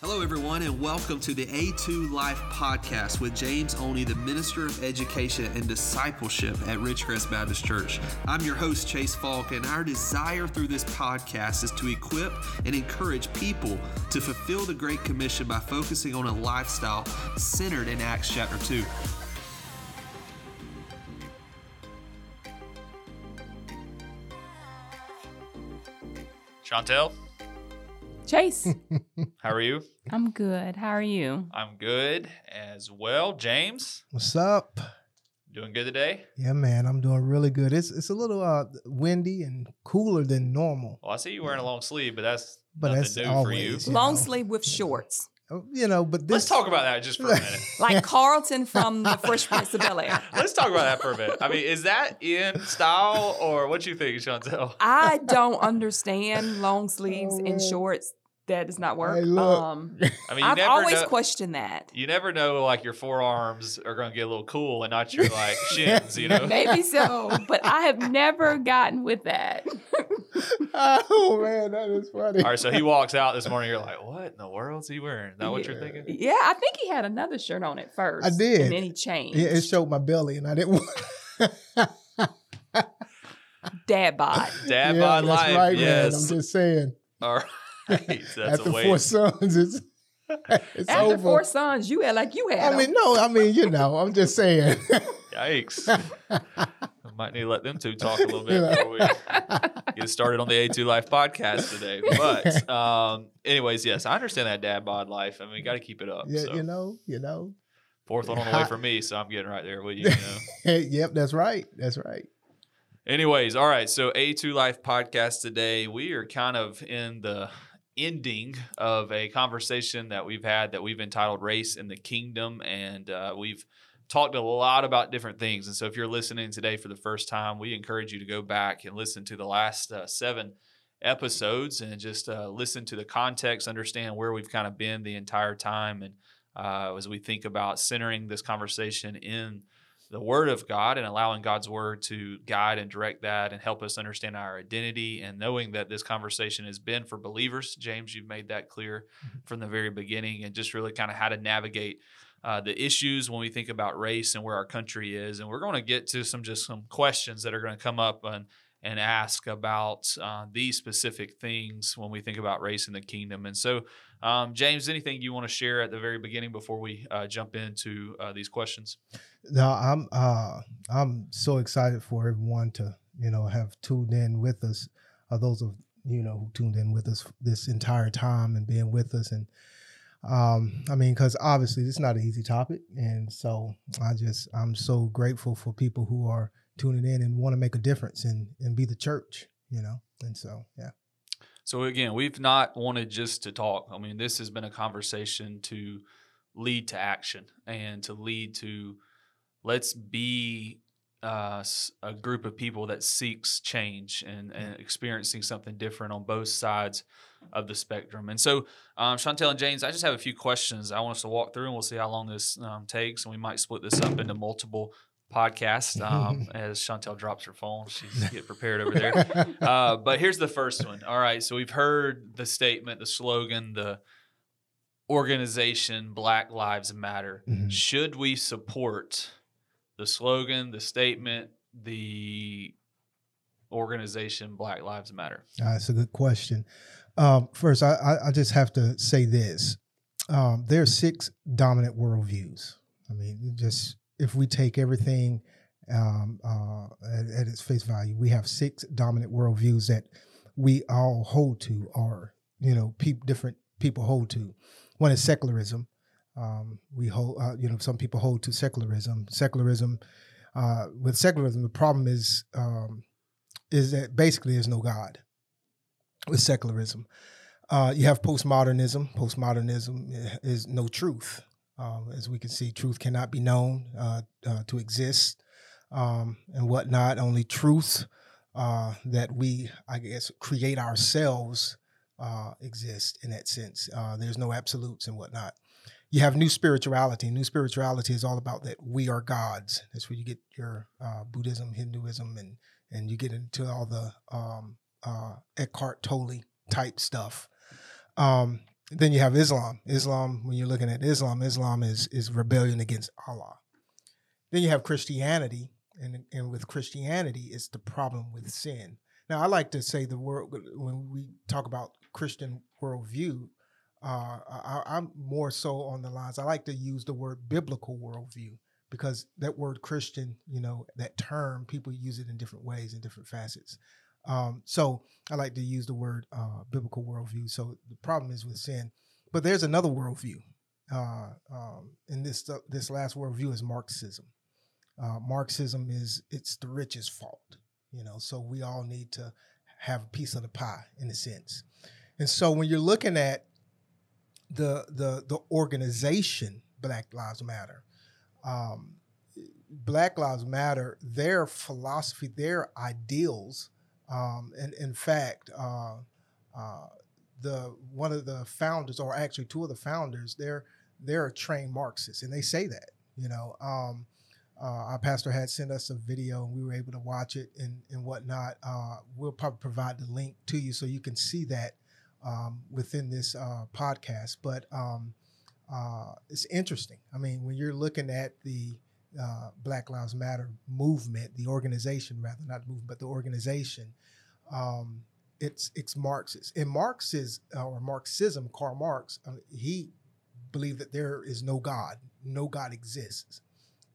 Hello, everyone, and welcome to the A2 Life Podcast with James Oney, the Minister of Education and Discipleship at Ridgecrest Baptist Church. I'm your host, Chase Falk, and our desire through this podcast is to equip and encourage people to fulfill the Great Commission by focusing on a lifestyle centered in Acts chapter 2. Chantel? Chase. How are you? I'm good. How are you? I'm good as well. James. What's up? Doing good today? Yeah, man. I'm doing really good. It's a little windy and cooler than normal. Well, I see you wearing a long sleeve, but that's nothing new always, for you. Long sleeve with shorts. You know, but this... Let's talk about that just for a minute. Like Carlton from the Fresh Prince of Bel-Air. Let's talk about that for a minute. I mean, is that in style or what you think, Chantel? I don't understand long sleeves and shorts. That does not work. I've always questioned that. You never know, like, your forearms are going to get a little cool and not your, like, shins, you know? Maybe so, but I have never gotten with that. Oh, man, that is funny. All right, so he walks out this morning. You're like, what in the world is he wearing? Is that what you're thinking? Yeah, I think he had another shirt on at first. I did. And then he changed. Yeah, it showed my belly, and I didn't want Dad bod. Dad bod life, that's right, yes. Man, I'm just saying. All right. That's after four sons, it's after over. After four sons, you had like you had. I'm just saying. Yikes! I might need to let them two talk a little bit before we get started on the A2 Life podcast today. But anyways, yes, I understand that dad bod life. I mean, you got to keep it up. Yeah, so. You know. Fourth one on the way for me, so I'm getting right there with you. Yep, that's right. That's right. Anyways, all right. So A2 Life podcast today, we are kind of in the ending of a conversation that we've had that we've entitled Race in the Kingdom, and we've talked a lot about different things. And so if you're listening today for the first time, we encourage you to go back and listen to the last 7 episodes and just listen to the context, understand where we've kind of been the entire time, and as we think about centering this conversation in the Word of God and allowing God's Word to guide and direct that and help us understand our identity, and knowing that this conversation has been for believers. James, you've made that clear from the very beginning, and just really kind of how to navigate the issues when we think about race and where our country is. And we're going to get to some questions that are going to come up and ask about these specific things when we think about race in the kingdom. And so, James, anything you want to share at the very beginning before we jump into these questions? No, I'm so excited for everyone to, have tuned in with us, those of, who tuned in with us this entire time and being with us. And because obviously it's not an easy topic. And so I'm so grateful for people who are tuning in and want to make a difference and be the church, and so, yeah. So again, we've not wanted just to talk. I mean, this has been a conversation to lead to action and to lead to, let's be a group of people that seeks change and experiencing something different on both sides of the spectrum. And so, Chantel and James, I just have a few questions I want us to walk through, and we'll see how long this takes. And we might split this up into multiple podcast as Chantel drops her phone. She's getting prepared over there. But here's the first one. All right, so we've heard the statement, the slogan, the organization, Black Lives Matter. Mm-hmm. Should we support the slogan, the statement, the organization, Black Lives Matter? That's a good question. First, I just have to say this. There are 6 dominant worldviews. I mean, just... If we take everything at its face value, we have 6 dominant worldviews that we all hold to, or different people hold to. One is secularism. We hold, some people hold to secularism. With secularism, the problem is that basically there's no God. With secularism, you have postmodernism. Postmodernism is no truth. As we can see, truth cannot be known to exist and whatnot. Only truth that we, create ourselves exist in that sense. There's no absolutes and whatnot. You have new spirituality. New spirituality is all about that we are gods. That's where you get your Buddhism, Hinduism, and you get into all the Eckhart Tolle type stuff. Then you have Islam. Islam, when you're looking at Islam, Islam is rebellion against Allah. Then you have Christianity, and with Christianity, it's the problem with sin. Now, I like to say the world, when we talk about Christian worldview, I'm more so on the lines, I like to use the word biblical worldview, because that word Christian, you know, that term, people use it in different ways, in different facets. So I like to use the word biblical worldview. So the problem is with sin, but there's another worldview. And this last worldview is Marxism. Marxism is, it's the rich's fault, you know, so we all need to have a piece of the pie in a sense. And so when you're looking at the organization, Black Lives Matter, their philosophy, their ideals, and in fact, one of the founders, or actually two of the founders, they're trained Marxists, and they say that, you know, our pastor had sent us a video, and we were able to watch it and whatnot. We'll probably provide the link to you so you can see that within this podcast. But it's interesting. I mean, when you're looking at the Black Lives Matter movement, the organization rather, not the movement, but the organization, it's Marxist. And Marxism, Karl Marx, he believed that there is no God exists.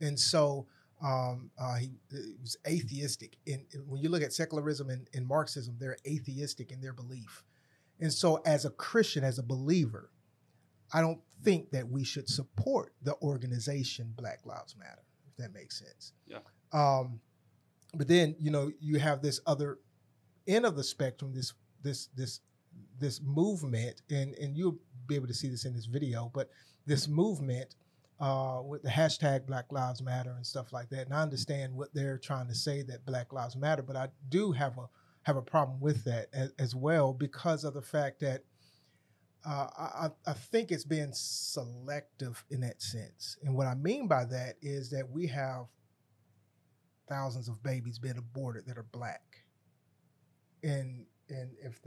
And so it was atheistic. And when you look at secularism and Marxism, they're atheistic in their belief. And so as a Christian, as a believer, I don't think that we should support the organization Black Lives Matter, if that makes sense. Yeah. But then, you know, you have this other end of the spectrum, this movement, and you'll be able to see this in this video, but this movement with the hashtag Black Lives Matter and stuff like that. And I understand what they're trying to say, that Black Lives Matter, but I do have a problem with that as well, because of the fact that I think it's being selective in that sense. And what I mean by that is that we have thousands of babies being aborted that are Black. And if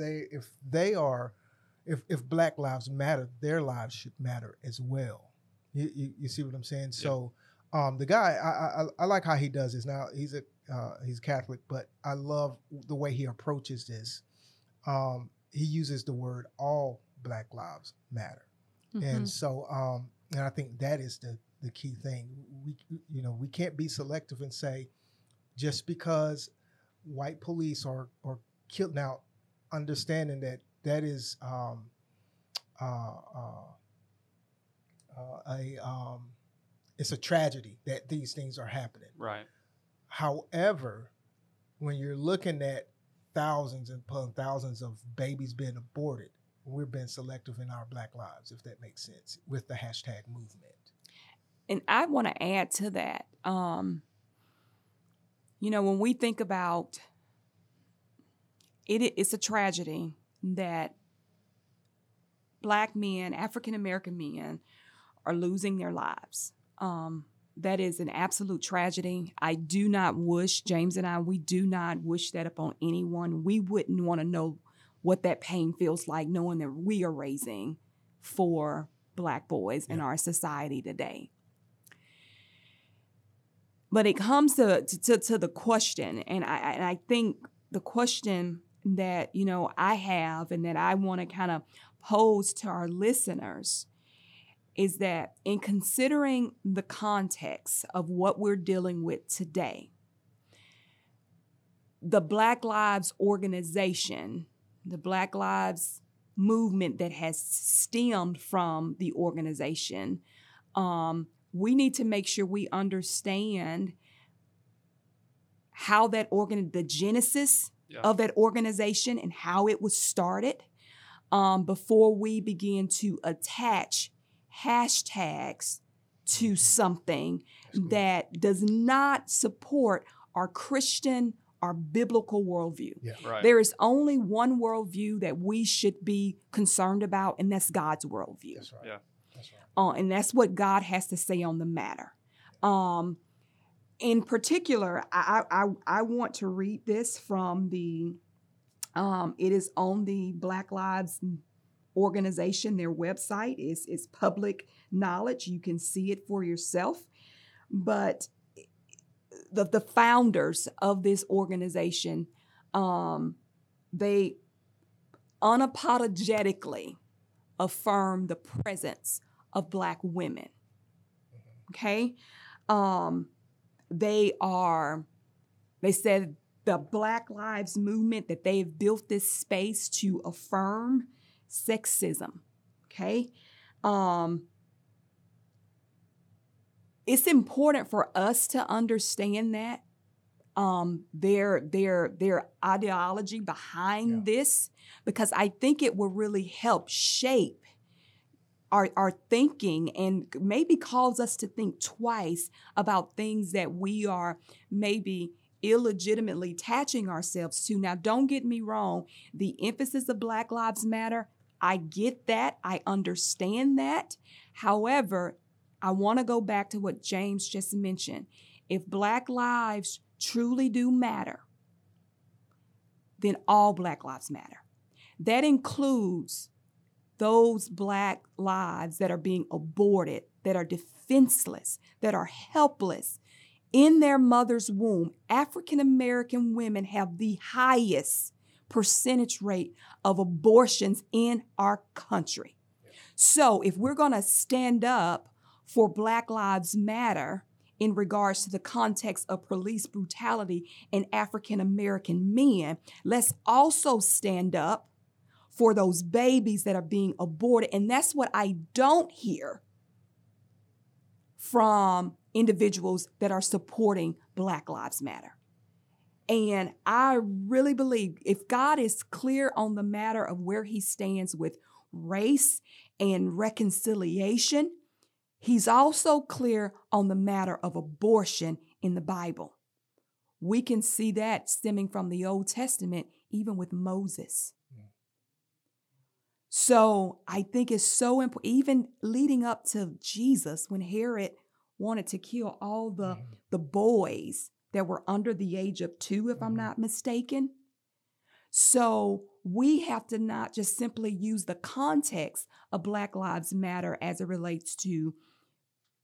Black Lives Matter, their lives should matter as well. You see what I'm saying? Yeah. So the guy, I like how he does this. Now, he's Catholic, but I love the way he approaches this. He uses the word all Black Lives Matter. Mm-hmm. And so, and I think that is the key thing. We can't be selective and say, just because white police are killed. Now, understanding that is it's a tragedy that these things are happening. Right. However, when you're looking at thousands and thousands of babies being aborted, we're being selective in our Black lives, if that makes sense, with the hashtag movement. And I want to add to that. You know, when we think about it, it's a tragedy that Black men, African-American men, are losing their lives. That is an absolute tragedy. I do not wish, James and I, we do not wish that upon anyone. We wouldn't want to know what that pain feels like, knowing that we are raising four Black boys in our society today. But it comes to the question, and I think the question that, you know, I have and that I want to kind of pose to our listeners is that in considering the context of what we're dealing with today, the Black Lives organization, the Black Lives movement that has stemmed from the organization, we need to make sure we understand how that the genesis of that organization and how it was started before we begin to attach hashtags to something that does not support our Christian, our biblical worldview. Yeah, right. There is only one worldview that we should be concerned about, and that's God's worldview. That's right. Yeah. That's right. And that's what God has to say on the matter. In particular, I want to read this from it is on the Black Lives organization, their website is public knowledge. You can see it for yourself. But the founders of this organization, they unapologetically affirm the presence of Black women. Okay? They said the Black Lives movement, that they have built this space to affirm sexism. Okay? It's important for us to understand that their ideology behind this, because I think it will really help shape our thinking and maybe cause us to think twice about things that we are maybe illegitimately attaching ourselves to. Now, don't get me wrong. The emphasis of Black Lives Matter, I get that. I understand that. However, I want to go back to what James just mentioned. If Black lives truly do matter, then all Black lives matter. That includes those Black lives that are being aborted, that are defenseless, that are helpless. In their mother's womb, African American women have the highest percentage rate of abortions in our country. So if we're going to stand up for Black Lives Matter in regards to the context of police brutality and African American men, let's also stand up for those babies that are being aborted. And that's what I don't hear from individuals that are supporting Black Lives Matter. And I really believe if God is clear on the matter of where he stands with race and reconciliation, he's also clear on the matter of abortion in the Bible. We can see that stemming from the Old Testament, even with Moses. Yeah. So I think it's so important, even leading up to Jesus, when Herod wanted to kill all the boys that were under the age of 2, if I'm not mistaken. So we have to not just simply use the context of Black Lives Matter as it relates to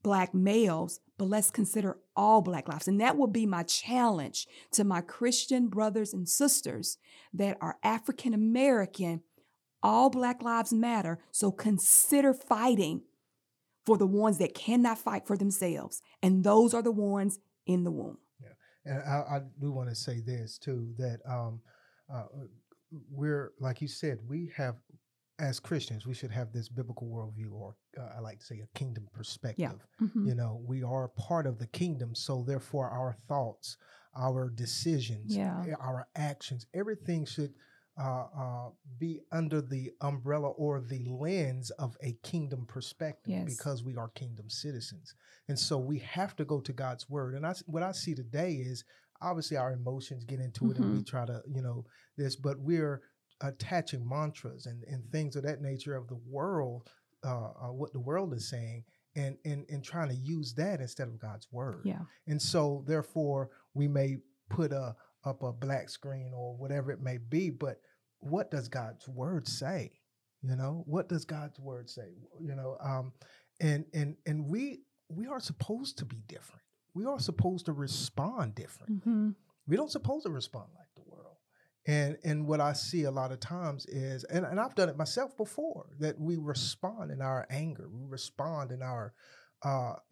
Black males, but let's consider all Black lives. And that will be my challenge to my Christian brothers and sisters that are African American. All Black lives matter, so consider fighting for the ones that cannot fight for themselves. And those are the ones in the womb. Yeah. And I do want to say this, too, that we're, like you said, we have, as Christians, we should have this biblical worldview, or I like to say a kingdom perspective. Yeah. Mm-hmm. You know, we are part of the kingdom, so therefore our thoughts, our decisions, our actions, everything should be under the umbrella or the lens of a kingdom perspective, because we are kingdom citizens. And so we have to go to God's word. And what I see today is, obviously our emotions get into it, and we try to, but we're attaching mantras and things of that nature of the world, what the world is saying, and trying to use that instead of God's word. Yeah. And so therefore we may put up a black screen or whatever it may be, but what does God's word say? What does God's word say? And we are supposed to be different. We are supposed to respond differently. Mm-hmm. We don't supposed to respond like the world. And what I see a lot of times is, and I've done it myself before, that we respond in our anger, we respond in our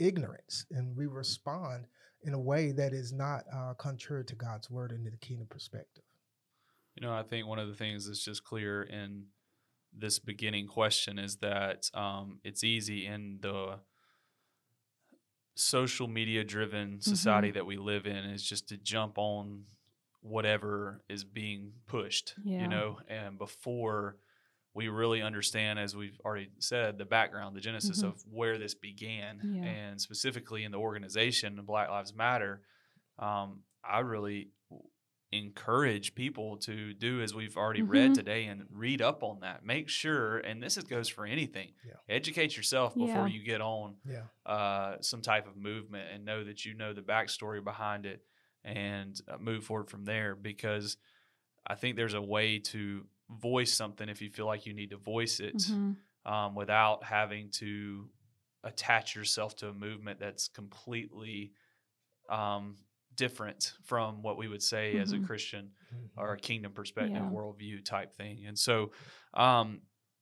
ignorance, and we respond in a way that is not contrary to God's word and to the kingdom perspective. I think one of the things that's just clear in this beginning question is that it's easy in the social media driven society that we live in is just to jump on whatever is being pushed, and before we really understand, as we've already said, the background, the genesis of where this began, and specifically in the organization, Black Lives Matter. I really encourage people to do, as we've already read today, and read up on that. Make sure, and this goes for anything, educate yourself before you get on some type of movement, and know that you know the backstory behind it, and move forward from there, because I think there's a way to voice something if you feel like you need to voice it, without having to attach yourself to a movement that's completely different from what we would say as a Christian or a kingdom perspective, worldview type thing. And so,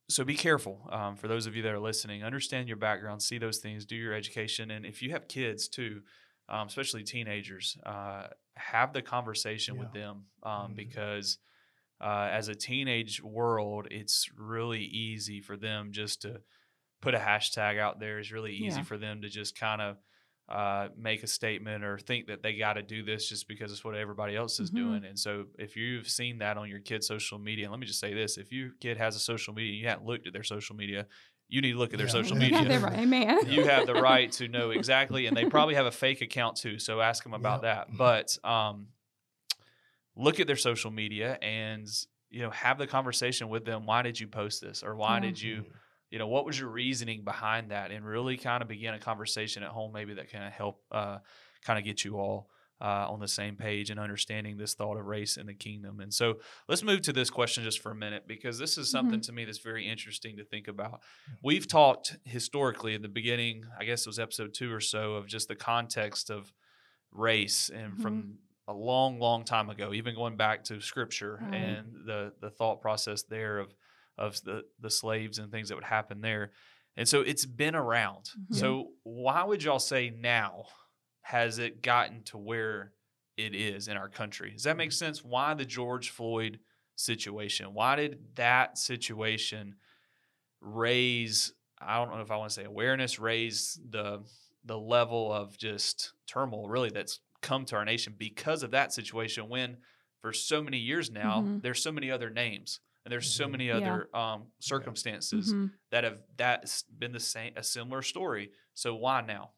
so be careful. For those of you that are listening, understand your background, see those things, do your education. And if you have kids too, especially teenagers, have the conversation with them, because as a teenage world, it's really easy for them just to put a hashtag out there. It's really easy for them to just kind of make a statement or think that they got to do this just because it's what everybody else is doing. And so if you've seen that on your kid's social media, and let me just say this, if your kid has a social media and you haven't looked at their social media, you need to look at their social media. Yeah, right, man. You have the right to know exactly. And they probably have a fake account too. So ask them about that. But look at their social media and, you know, have the conversation with them. Why did you post this? Or why did you, you know, what was your reasoning behind that? And really kind of begin a conversation at home, maybe that kind of help kind of get you all on the same page and understanding this thought of race in the kingdom. And so let's move to this question just for a minute, because this is something to me that's very interesting to think about. We've talked historically in the beginning, I guess it was episode 2 or so, of just the context of race and from a long, long time ago, even going back to scripture and the thought process there of the slaves and things that would happen there. And so it's been around. So why would y'all say now has it gotten to where it is in our country? Does that make sense? Why the George Floyd situation? Why did that situation raise, I don't know if I want to say awareness, raise the level of just turmoil really that's come to our nation because of that situation, when for so many years now, there's so many other names and there's so many other circumstances that have, that's been the same, a similar story. So why now?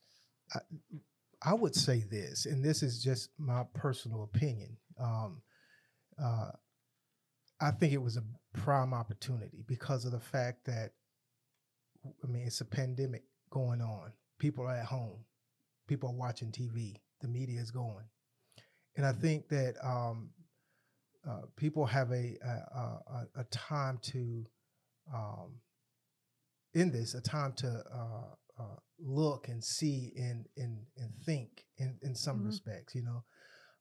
I would say this, and this is just my personal opinion. I think it was a prime opportunity because of the fact that, I mean, it's a pandemic going on. People are at home. People are watching TV. The media is going. And I think that people have a time to, in this, a time to look and see and think in some respects, you know,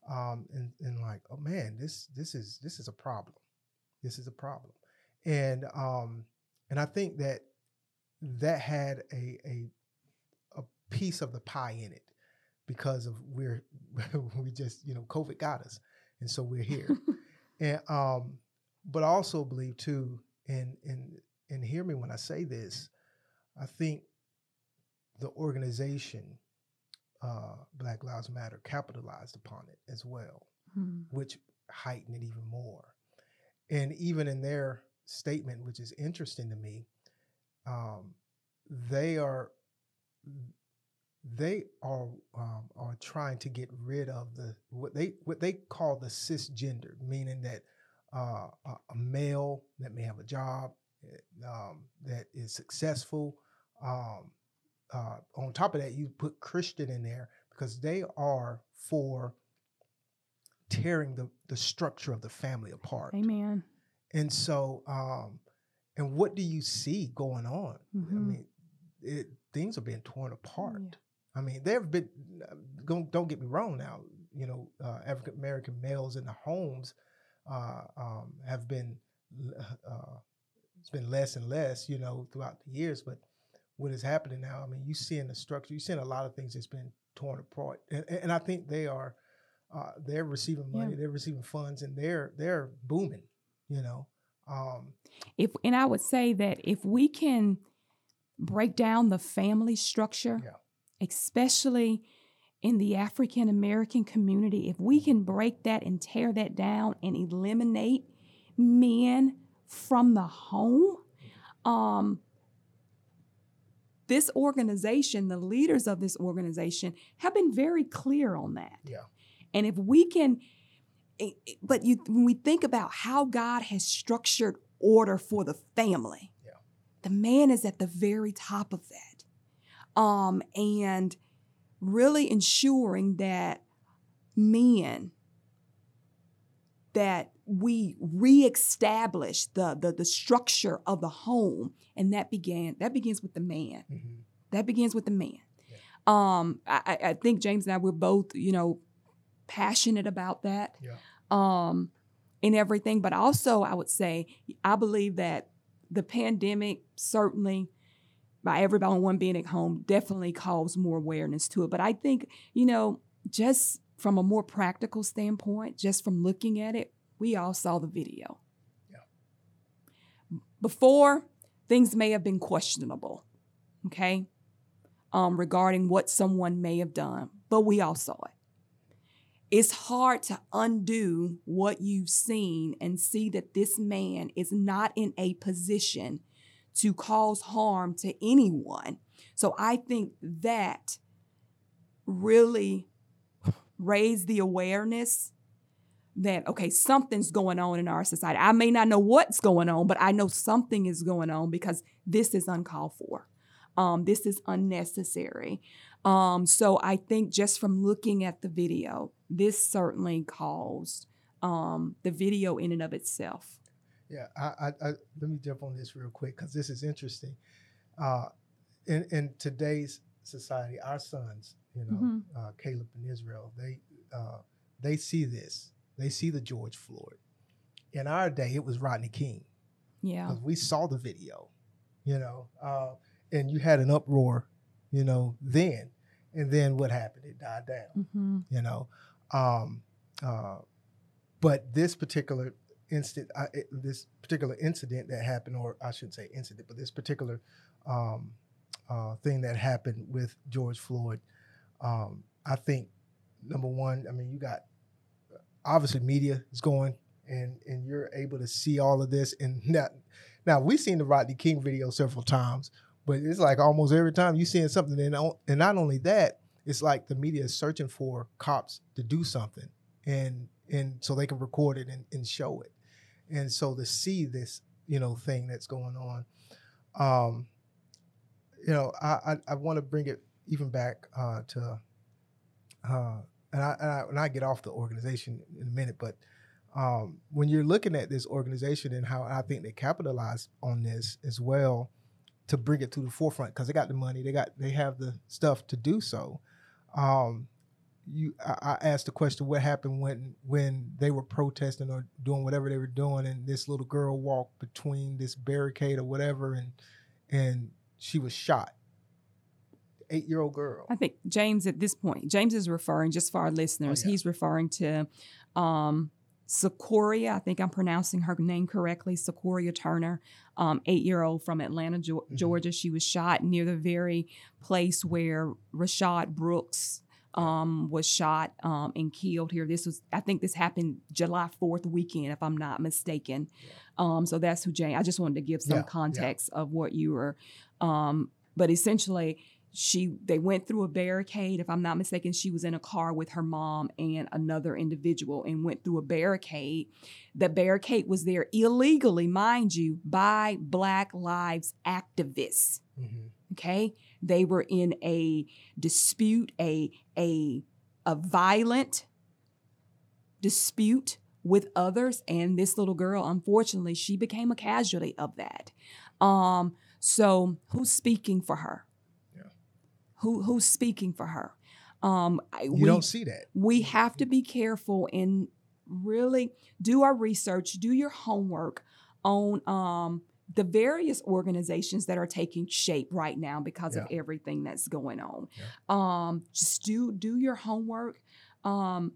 and like, oh man, this is a problem. This is a problem. And I think that had a piece of the pie in it because of we just, you know, COVID got us. And so we're here. And, but I also believe too, and hear me when I say this, I think the organization, Black Lives Matter, capitalized upon it as well, which heightened it even more. And even in their statement, which is interesting to me, they are trying to get rid of what they call the cisgender, meaning that a male that may have a job that is successful. On top of that, you put Christian in there because they are for tearing the structure of the family apart. Amen. And so, and what do you see going on? I mean, things are being torn apart. Yeah. I mean, there have been, don't get me wrong now, you know, African-American males in the homes have been, it's been less and less, you know, throughout the years, but what is happening now, I mean, you see in the structure, you see in a lot of things that's been torn apart. And I think they are, they're receiving money, they're receiving funds, and they're booming, you know. And I would say that if we can break down the family structure, especially in the African-American community, if we can break that and tear that down and eliminate men from the home, this organization, the leaders of this organization have been very clear on that. Yeah. And if we can, but when we think about how God has structured order for the family, the man is at the very top of that. And really ensuring that men that we reestablished the structure of the home, and that begins with the man. Mm-hmm. That begins with the man. Yeah. I think James and I were both, passionate about that, yeah. And everything. But also, I would say I believe that the pandemic certainly, by everyone being at home, definitely caused more awareness to it. But I think, just from a more practical standpoint, just from looking at it, we all saw the video. Yeah. Before, things may have been questionable, okay, regarding what someone may have done, but we all saw it. It's hard to undo what you've seen and see that this man is not in a position to cause harm to anyone. So I think that really raised the awareness that, okay, something's going on in our society. I may not know what's going on, but I know something is going on because this is uncalled for. This is unnecessary. So I think just from looking at the video, this certainly caused the video in and of itself. Yeah, I let me jump on this real quick because this is interesting. In today's society, our sons, mm-hmm. Caleb and Israel, they see this. They see the George Floyd. In our day, it was Rodney King. Yeah, 'cause we saw the video, and you had an uproar, then. And then what happened? It died down, mm-hmm. But this particular thing that happened with George Floyd, I think, number one, I mean, you got, obviously media is going and you're able to see all of this. And now we've seen the Rodney King video several times, but it's like almost every time you're seeing something. And not only that, it's like the media is searching for cops to do something and so they can record it and show it. And so to see this, thing that's going on, I want to bring it even back and I get off the organization in a minute, but when you're looking at this organization and how I think they capitalized on this as well to bring it to the forefront, because they got the money, they have the stuff to do so. I asked the question, what happened when they were protesting or doing whatever they were doing, and this little girl walked between this barricade or whatever, and she was shot. 8-year-old girl. I think James at this point, James is referring, just for our listeners, He's referring to Secoriea, I think I'm pronouncing her name correctly, Secoriea Turner, 8-year-old from Atlanta, Georgia. Mm-hmm. She was shot near the very place where Rashad Brooks was shot and killed here. I think this happened July 4th weekend, if I'm not mistaken. Yeah. So that's who James, I just wanted to give some context of what you were, but essentially, they went through a barricade. If I'm not mistaken, she was in a car with her mom and another individual and went through a barricade. The barricade was there illegally, mind you, by Black Lives activists. Mm-hmm. Okay? They were in a dispute, a violent dispute with others. And this little girl, unfortunately, she became a casualty of that. So who's speaking for her? Who's speaking for her? We don't see that. We have to be careful and really do our research, do your homework on the various organizations that are taking shape right now because of everything that's going on. Yeah. Just do your homework. When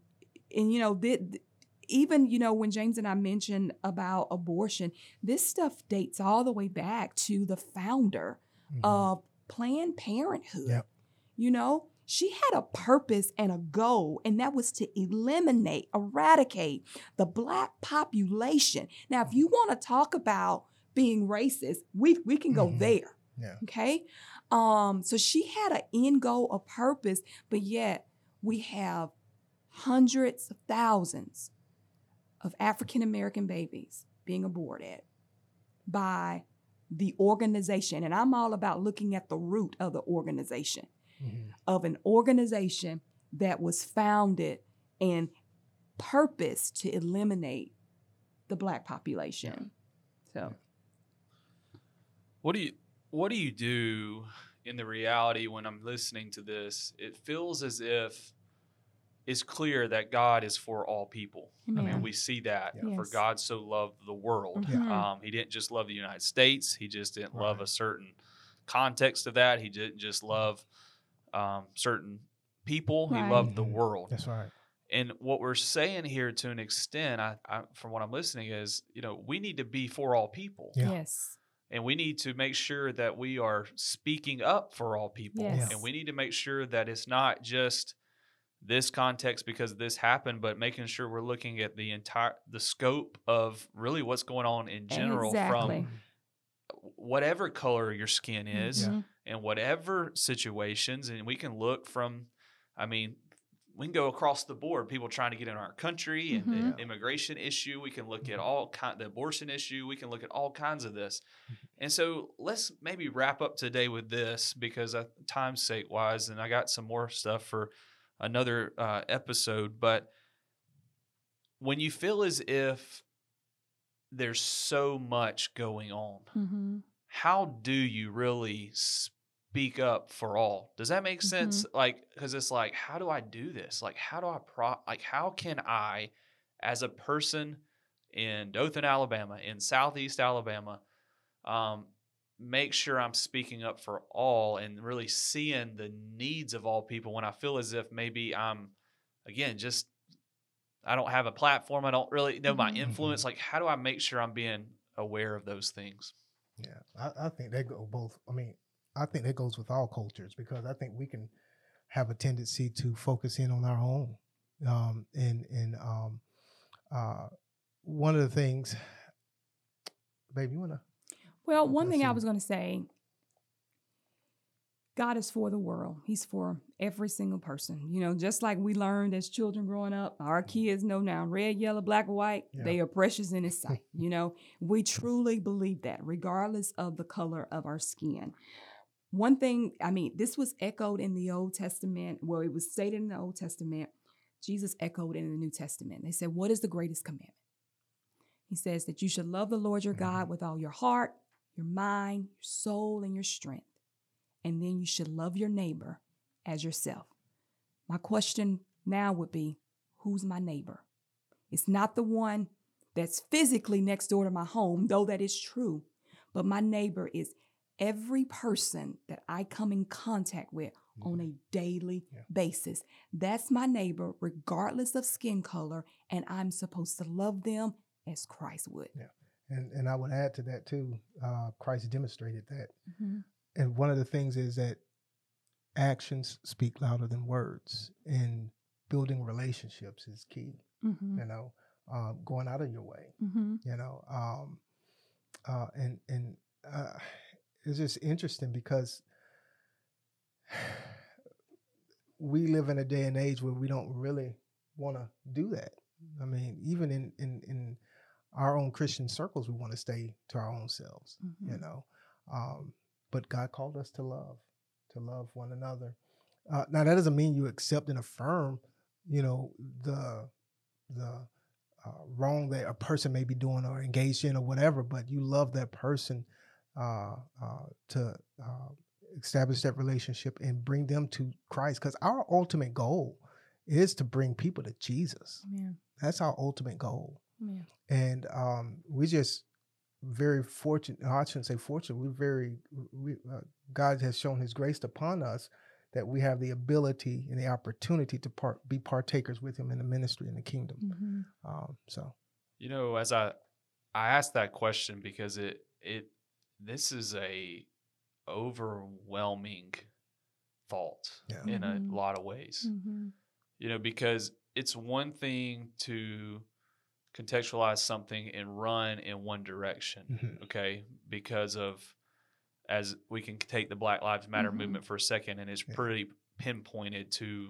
James and I mentioned about abortion, this stuff dates all the way back to the founder of Planned Parenthood. Yep. She had a purpose and a goal, and that was to eradicate the Black population. Now, if you want to talk about being racist, we can go there. Yeah. Okay. So she had an end goal, a purpose, but yet we have hundreds of thousands of African American babies being aborted by the organization, and I'm all about looking at the root of the organization, of an organization that was founded and purposed to eliminate the Black population. Yeah. So what do you do in the reality when I'm listening to this? It feels as if it's clear that God is for all people. Amen. I mean, we see that. Yeah. Yes. For God so loved the world. Mm-hmm. He didn't just love the United States. He just didn't love a certain context of that. He didn't just love certain people. Right. He loved the world. That's right. And what we're saying here to an extent, I from what I'm listening is, we need to be for all people. Yeah. Yes. And we need to make sure that we are speaking up for all people. Yes. And we need to make sure that it's not just this context because this happened, but making sure we're looking at the scope of really what's going on in general. Exactly. From whatever color your skin is, mm-hmm. and whatever situations. And we can look from, we can go across the board, people trying to get in our country, mm-hmm. and the immigration issue. We can look mm-hmm. at the abortion issue. We can look at all kinds of this. And so let's maybe wrap up today with this, because time's sake wise, and I got some more stuff for another episode, but when you feel as if there's so much going on, mm-hmm. how do you really speak up for all? Does that make mm-hmm. sense? Like, because it's like, how do I do this? Like, how can I, as a person in Dothan, Alabama, in Southeast Alabama, make sure I'm speaking up for all and really seeing the needs of all people when I feel as if maybe I'm, again, just, I don't have a platform. I don't really know my influence. Like, how do I make sure I'm being aware of those things? Yeah. I think they go both. I think that goes with all cultures, because I think we can have a tendency to focus in on our own. One of the things, babe, you want to? Well, one thing I was going to say, God is for the world. He's for every single person. Just like we learned as children growing up, our kids know now, red, yellow, black, white, they are precious in His sight. We truly believe that, regardless of the color of our skin. One thing, this was echoed in the Old Testament. Well, it was stated in the Old Testament. Jesus echoed in the New Testament. They said, what is the greatest commandment? He says that you should love the Lord your God with all your heart, your mind, your soul, and your strength. And then you should love your neighbor as yourself. My question now would be, who's my neighbor? It's not the one that's physically next door to my home, though that is true. But my neighbor is every person that I come in contact with on a daily basis. That's my neighbor, regardless of skin color, and I'm supposed to love them as Christ would. Yeah. And I would add to that too, Christ demonstrated that. Mm-hmm. And one of the things is that actions speak louder than words, and building relationships is key, mm-hmm. Going out of your way, mm-hmm. It's just interesting because we live in a day and age where we don't really want to do that. Even in our own Christian circles, we want to stay to our own selves, mm-hmm. But God called us to love one another. Now that doesn't mean you accept and affirm, the wrong that a person may be doing or engaged in or whatever, but you love that person to establish that relationship and bring them to Christ. Because our ultimate goal is to bring people to Jesus. Yeah. That's our ultimate goal. Yeah. And we just very fortunate. I shouldn't say fortunate. God has shown His grace upon us that we have the ability and the opportunity to be partakers with Him in the ministry and the kingdom. Mm-hmm. As I asked that question because this is a overwhelming thought in mm-hmm. a lot of ways. Mm-hmm. Because it's one thing to contextualize something and run in one direction, mm-hmm. okay? Because as we can take the Black Lives Matter mm-hmm. movement for a second, and it's pretty pinpointed to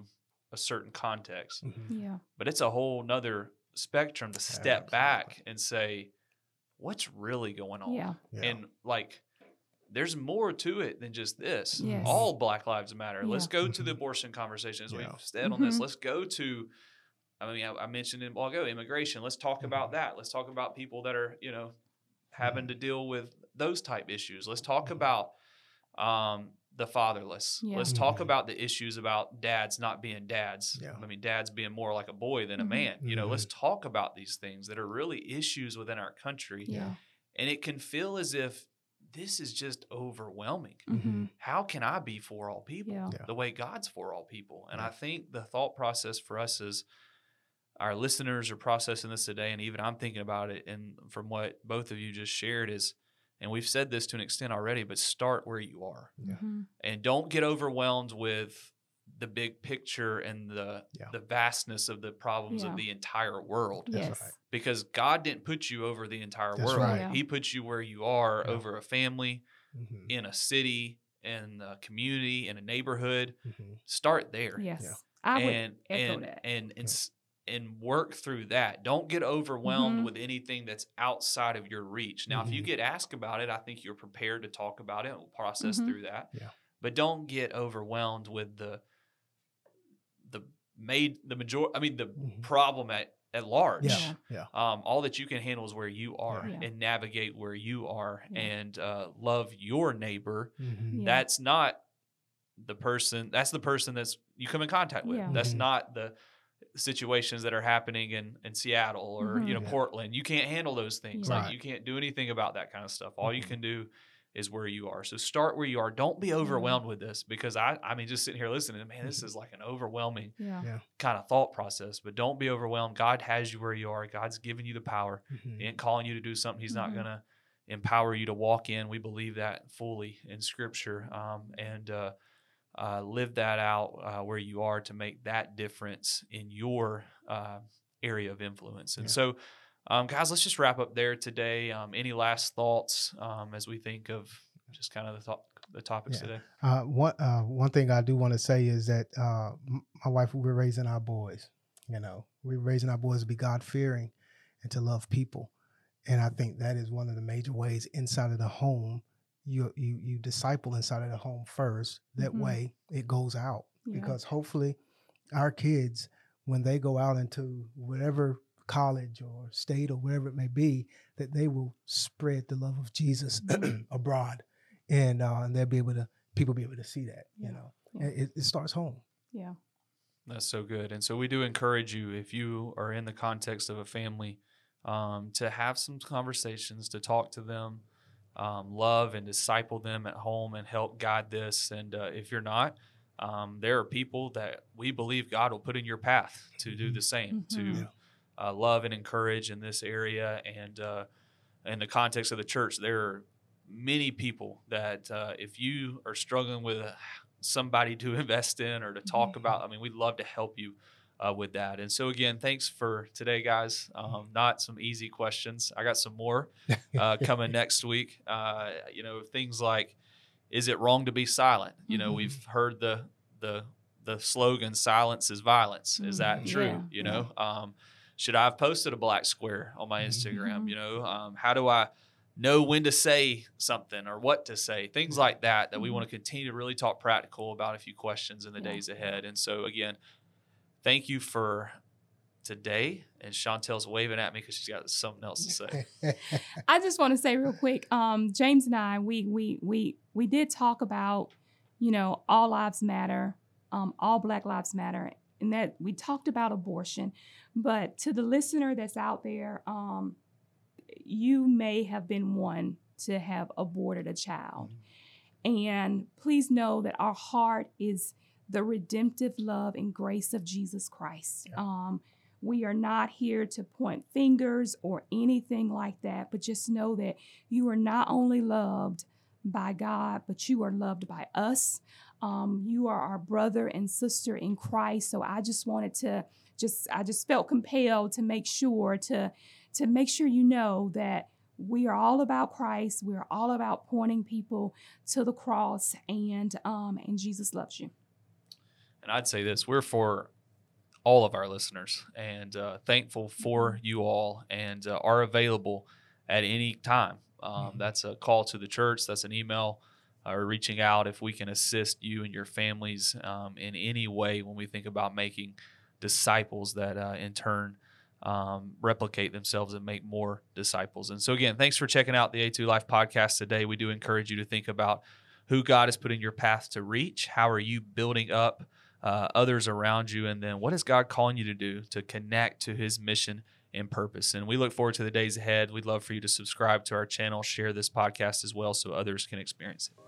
a certain context. Mm-hmm. Yeah. But it's a whole nother spectrum to step back and say, what's really going on? Yeah. Yeah. And there's more to it than just this. Yes. All Black Lives Matter. Yeah. Let's go to the abortion conversation, as we've said on this. Let's go to I mean, I mentioned it a while ago, immigration. Let's talk about that. Let's talk about people that are, you know, having to deal with those type issues. Let's talk about the fatherless. Yeah. Let's talk about the issues about dads not being dads. Yeah. I mean, dads being more like a boy than a man. You know, let's talk about these things that are really issues within our country. Yeah. And it can feel as if this is just overwhelming. Mm-hmm. How can I be for all people the way God's for all people? And I think the thought process for us is, our listeners are processing this today, and even I'm thinking about it, and from what both of you just shared is, and we've said this to an extent already, but start where you are. Yeah. Mm-hmm. And don't get overwhelmed with the big picture and the vastness of the problems of the entire world. Yes. Right. Because God didn't put you over the entire world. Right. Yeah. He put you where you are over a family, in a city, in a community, in a neighborhood. Mm-hmm. Start there. Yes. Yeah. I would echo that. And work through that. Don't get overwhelmed with anything that's outside of your reach. Now, if you get asked about it, I think you're prepared to talk about it and we'll process through that. Yeah. But don't get overwhelmed with the problem at large. Yeah. Yeah. All that you can handle is where you are and navigate where you are and love your neighbor. Mm-hmm. Yeah. That's not the person. That's the person that's you come in contact with. Yeah. That's not the situations that are happening in Seattle or Portland. You can't handle those things. Right. Like you can't do anything about that kind of stuff. All you can do is where you are. So start where you are. Don't be overwhelmed with this, because I mean, just sitting here listening, man, this is like an overwhelming kind of thought process. But don't be overwhelmed. God has you where you are. God's given you the power. He ain't calling you to do something He's not going to empower you to walk in. We believe that fully in Scripture. Live that out where you are to make that difference in your area of influence. And so, guys, let's just wrap up there today. Any last thoughts as we think of just kind of the topics today? One thing I do want to say is that my wife, we're raising our boys. You know, we're raising our boys to be God-fearing and to love people. And I think that is one of the major ways inside of the home. You disciple inside of the home first. That way it goes out because hopefully our kids, when they go out into whatever college or state or wherever it may be, that they will spread the love of Jesus abroad, and they'll be able to see that. Yeah. You know, it starts home. Yeah, that's so good. And so we do encourage you, if you are in the context of a family, to have some conversations, to talk to them. Love and disciple them at home and help guide this. And if you're not, there are people that we believe God will put in your path to do the same, to love and encourage in this area. And in the context of the church, there are many people that if you are struggling with somebody to invest in or to talk about, I mean, we'd love to help you with that. And so again, thanks for today, guys. Not some easy questions. I got some more coming next week. You know, things like, is it wrong to be silent? You know, we've heard the slogan, silence is violence. Is that true? Yeah. You know, should I have posted a black square on my Instagram? You know, how do I know when to say something or what to say? Things like that we want to continue to really talk practical about a few questions in the days ahead. And so again, thank you for today. And Chantel's waving at me because she's got something else to say. I just want to say real quick, James and I, we did talk about, you know, all lives matter, all Black lives matter, and that we talked about abortion. But to the listener that's out there, you may have been one to have aborted a child. Mm-hmm. And please know that our heart is the redemptive love and grace of Jesus Christ. Yeah. We are not here to point fingers or anything like that, but just know that you are not only loved by God, but you are loved by us. You are our brother and sister in Christ. So I just wanted to I just felt compelled to make sure to make sure you know that we are all about Christ. We are all about pointing people to the cross, and Jesus loves you. And I'd say this, we're for all of our listeners and thankful for you all, and are available at any time. That's a call to the church. That's an email or reaching out if we can assist you and your families in any way when we think about making disciples that in turn replicate themselves and make more disciples. And so again, thanks for checking out the A2 Life podcast today. We do encourage you to think about who God has put in your path to reach. How are you building up others around you? And then what is God calling you to do to connect to his mission and purpose? And we look forward to the days ahead. We'd love for you to subscribe to our channel, share this podcast as well so others can experience it.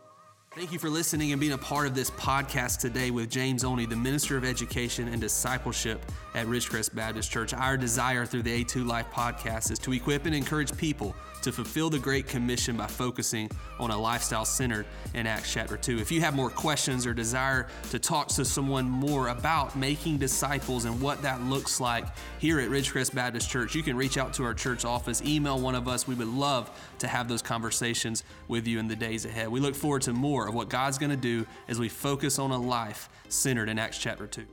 Thank you for listening and being a part of this podcast today with James Oney, the Minister of Education and Discipleship at Ridgecrest Baptist Church. Our desire through the A2 Life podcast is to equip and encourage people to fulfill the Great Commission by focusing on a lifestyle centered in Acts chapter 2. If you have more questions or desire to talk to someone more about making disciples and what that looks like here at Ridgecrest Baptist Church, you can reach out to our church office, email one of us. We would love to have those conversations with you in the days ahead. We look forward to more of what God's going to do as we focus on a life centered in Acts chapter 2.